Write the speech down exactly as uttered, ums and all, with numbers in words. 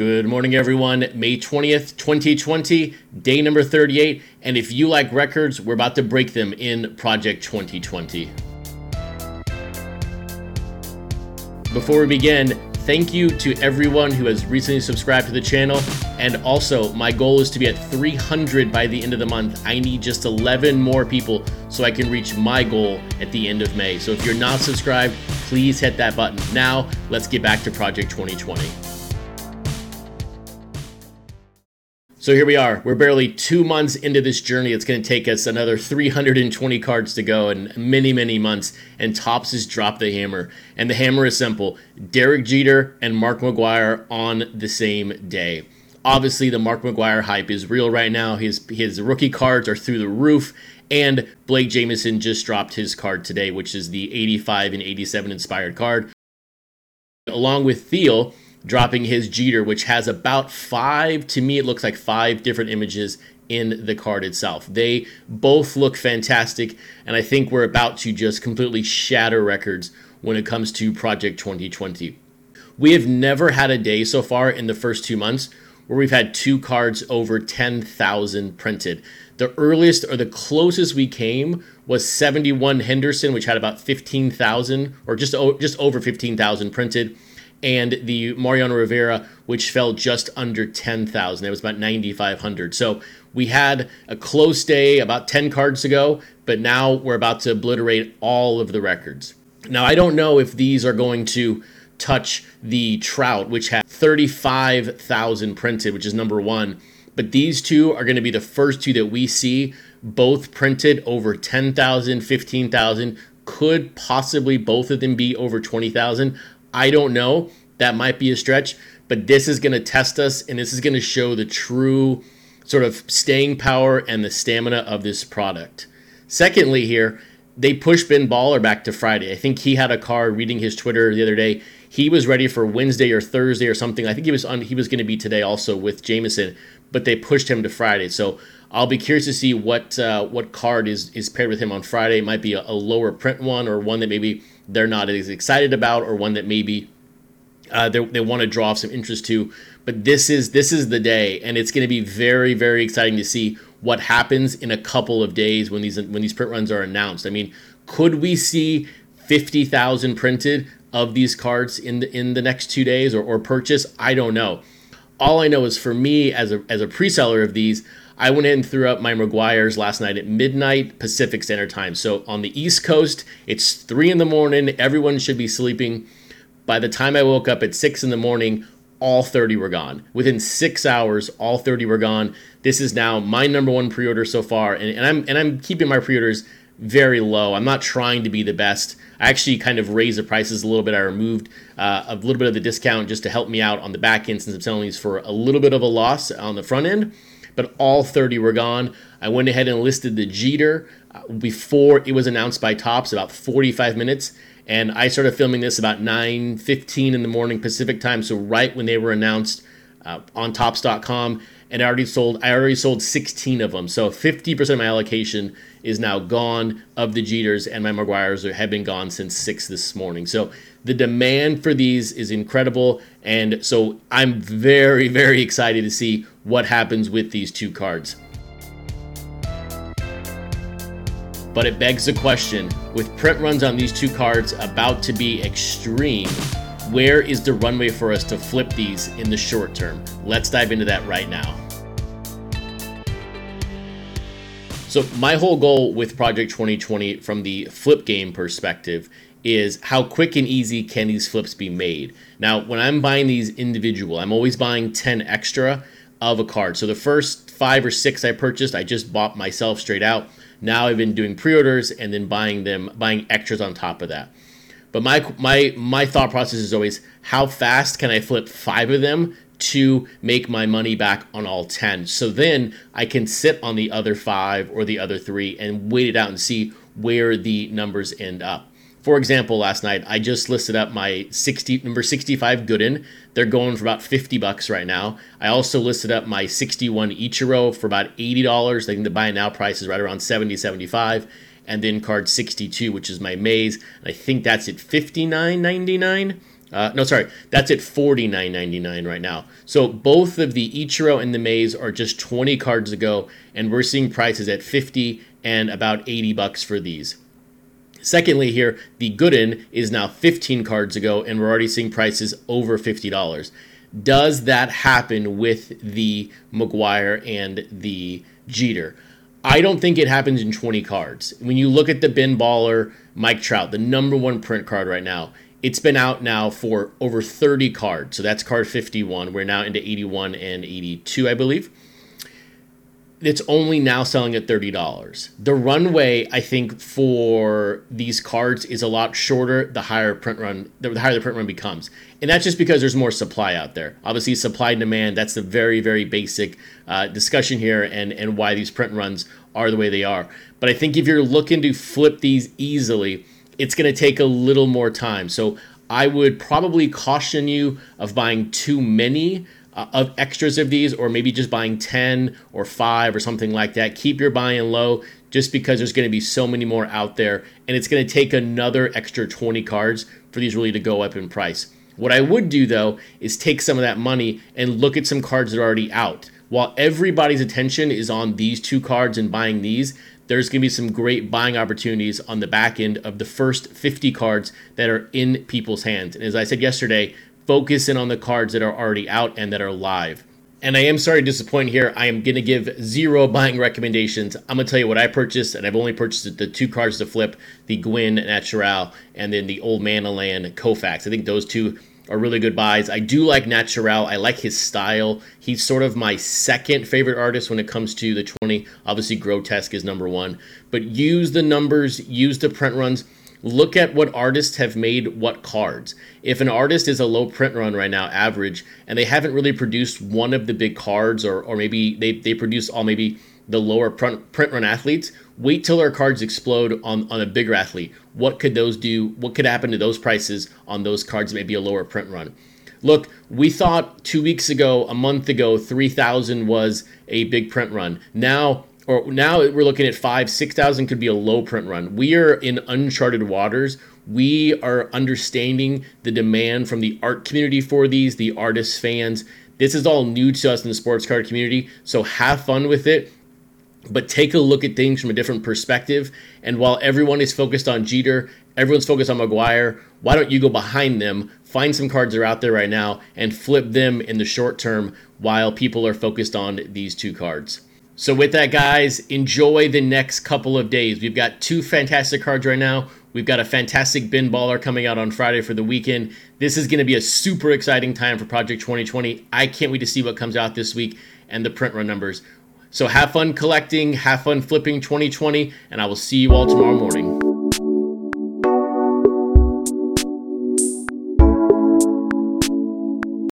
Good morning, everyone. May twentieth, twenty twenty, day number thirty-eight. And if you like records, we're about to break them in Project twenty twenty. Before we begin, thank you to everyone who has recently subscribed to the channel. And also, my goal is to be at three hundred by the end of the month. I need just eleven more people so I can reach my goal at the end of May. So if you're not subscribed, please hit that button. Now, let's get back to Project twenty twenty. So here we are. We're barely two months into this journey. It's going to take us another three hundred twenty cards to go and many, many months. And Topps has dropped the hammer. And the hammer is simple. Derek Jeter and Mark McGwire on the same day. Obviously, the Mark McGwire hype is real right now. His, his rookie cards are through the roof. And Blake Jamieson just dropped his card today, which is the eighty-five and eighty-seven inspired card. Along with Thiel dropping his Jeter, which has about five, to me it looks like five different images in the card itself. They both look fantastic, and I think we're about to just completely shatter records when it comes to Project twenty twenty. We have never had a day so far in the first two months where we've had two cards over ten thousand printed. The earliest or the closest we came was seventy-one Henderson, which had about fifteen thousand or just, just over fifteen thousand printed. And the Mariano Rivera, which fell just under ten thousand. It was about ninety-five hundred. So we had a close day about ten cards ago, but now we're about to obliterate all of the records. Now, I don't know if these are going to touch the Trout, which had thirty-five thousand printed, which is number one. But these two are going to be the first two that we see, both printed over ten thousand, fifteen thousand. Could possibly both of them be over twenty thousand? I don't know. That might be a stretch, but this is going to test us, and this is going to show the true sort of staying power and the stamina of this product. Secondly here, they pushed Ben Baller back to Friday. I think he had a card, reading his Twitter the other day. He was ready for Wednesday or Thursday or something. I think he was on, he was going to be today also with Jamieson, but they pushed him to Friday. So I'll be curious to see what uh, what card is, is paired with him on Friday. It might be a, a lower print one, or one that maybe they're not as excited about, or one that maybe uh, they, they want to draw off some interest to. But this is this is the day, and it's going to be very, very exciting to see what happens in a couple of days when these when these print runs are announced. I mean, could we see fifty thousand printed of these cards in the, in the next two days or, or purchase? I don't know. All I know is for me as a, as a pre-seller of these, I went in and threw up my McGwires last night at midnight Pacific Standard Time. So on the East Coast, it's three in the morning. Everyone should be sleeping. By the time I woke up at six in the morning, all thirty were gone. Within six hours, all thirty were gone. This is now my number one pre-order so far. And, and I'm and I'm keeping my pre-orders very low. I'm not trying to be the best. I actually kind of raised the prices a little bit. I removed uh, a little bit of the discount just to help me out on the back end, since I'm selling these for a little bit of a loss on the front end. But all thirty were gone. I went ahead and listed the Jeter before it was announced by Topps, about forty-five minutes. And I started filming this about nine fifteen in the morning Pacific time, so right when they were announced uh, on Topps dot com. And I already sold I already sold sixteen of them. So fifty percent of my allocation is now gone of the Jeters, and my McGwires have been gone since six this morning. So the demand for these is incredible. And so I'm very, very excited to see what happens with these two cards. But it begs the question, with print runs on these two cards about to be extreme, where is the runway for us to flip these in the short term? Let's dive into that right now. So my whole goal with Project twenty twenty from the flip game perspective is how quick and easy can these flips be made? Now, when I'm buying these individual, I'm always buying ten extra of a card. So the first five or six I purchased, I just bought myself straight out. Now I've been doing pre-orders and then buying them, buying extras on top of that. But my my my thought process is always, how fast can I flip five of them to make my money back on all ten? So then I can sit on the other five or the other three and wait it out and see where the numbers end up. For example, last night I just listed up my sixty number sixty-five Gooden. They're going for about fifty bucks right now. I also listed up my sixty-one Ichiro for about eighty dollars. I think the buy now price is right around seventy, seventy-five. And then card sixty-two, which is my Maze. I think that's at fifty-nine ninety-nine Uh, no, sorry, that's at forty-nine ninety-nine right now. So both of the Ichiro and the Maze are just twenty cards ago, and we're seeing prices at fifty and about eighty bucks for these. Secondly here, the Gooden is now fifteen cards ago, and we're already seeing prices over fifty dollars. Does that happen with the McGwire and the Jeter? I don't think it happens in twenty cards. When you look at the Ben Baller, Mike Trout, the number one print card right now, it's been out now for over thirty cards. So that's card fifty-one. We're now into eighty-one and eighty-two, I believe. It's only now selling at thirty dollars. The runway, I think, for these cards is a lot shorter the higher print run, the higher the print run becomes. And that's just because there's more supply out there. Obviously, supply and demand, that's the very, very basic uh, discussion here and, and why these print runs are the way they are. But I think if you're looking to flip these easily, it's going to take a little more time. So I would probably caution you of buying too many uh, of extras of these, or maybe just buying ten or five or something like that. Keep your buying low just because there's going to be so many more out there. And it's going to take another extra twenty cards for these really to go up in price. What I would do, though, is take some of that money and look at some cards that are already out. While everybody's attention is on these two cards and buying these, there's going to be some great buying opportunities on the back end of the first fifty cards that are in people's hands. And as I said yesterday, focus in on the cards that are already out and that are live. And I am sorry to disappoint here. I am going to give zero buying recommendations. I'm going to tell you what I purchased, and I've only purchased the two cards to flip, the Gwyn Natural and then the old Mana Land Koufax. I think those two are really good buys. I do like Natural. I like his style. He's sort of my second favorite artist when it comes to the twenty. Obviously, Grotesque is number one. But use the numbers, use the print runs. Look at what artists have made what cards. If an artist is a low print run right now, average, and they haven't really produced one of the big cards, or or maybe they, they produce all maybe the lower print, print run athletes, wait till their cards explode on, on a bigger athlete. What could those do? What could happen to those prices on those cards? Maybe a lower print run. Look, we thought two weeks ago, a month ago, three thousand was a big print run. Now, or now we're looking at five, six thousand could be a low print run. We are in uncharted waters. We are understanding the demand from the art community for these, the artists, fans. This is all new to us in the sports card community. So have fun with it, but take a look at things from a different perspective. And while everyone is focused on Jeter, everyone's focused on McGwire, why don't you go behind them, find some cards that are out there right now and flip them in the short term while people are focused on these two cards. So with that, guys, enjoy the next couple of days. We've got two fantastic cards right now. We've got a fantastic Ben Baller coming out on Friday for the weekend. This is going to be a super exciting time for Project twenty twenty. I can't wait to see what comes out this week and the print run numbers. So have fun collecting, have fun flipping twenty twenty, and I will see you all tomorrow morning.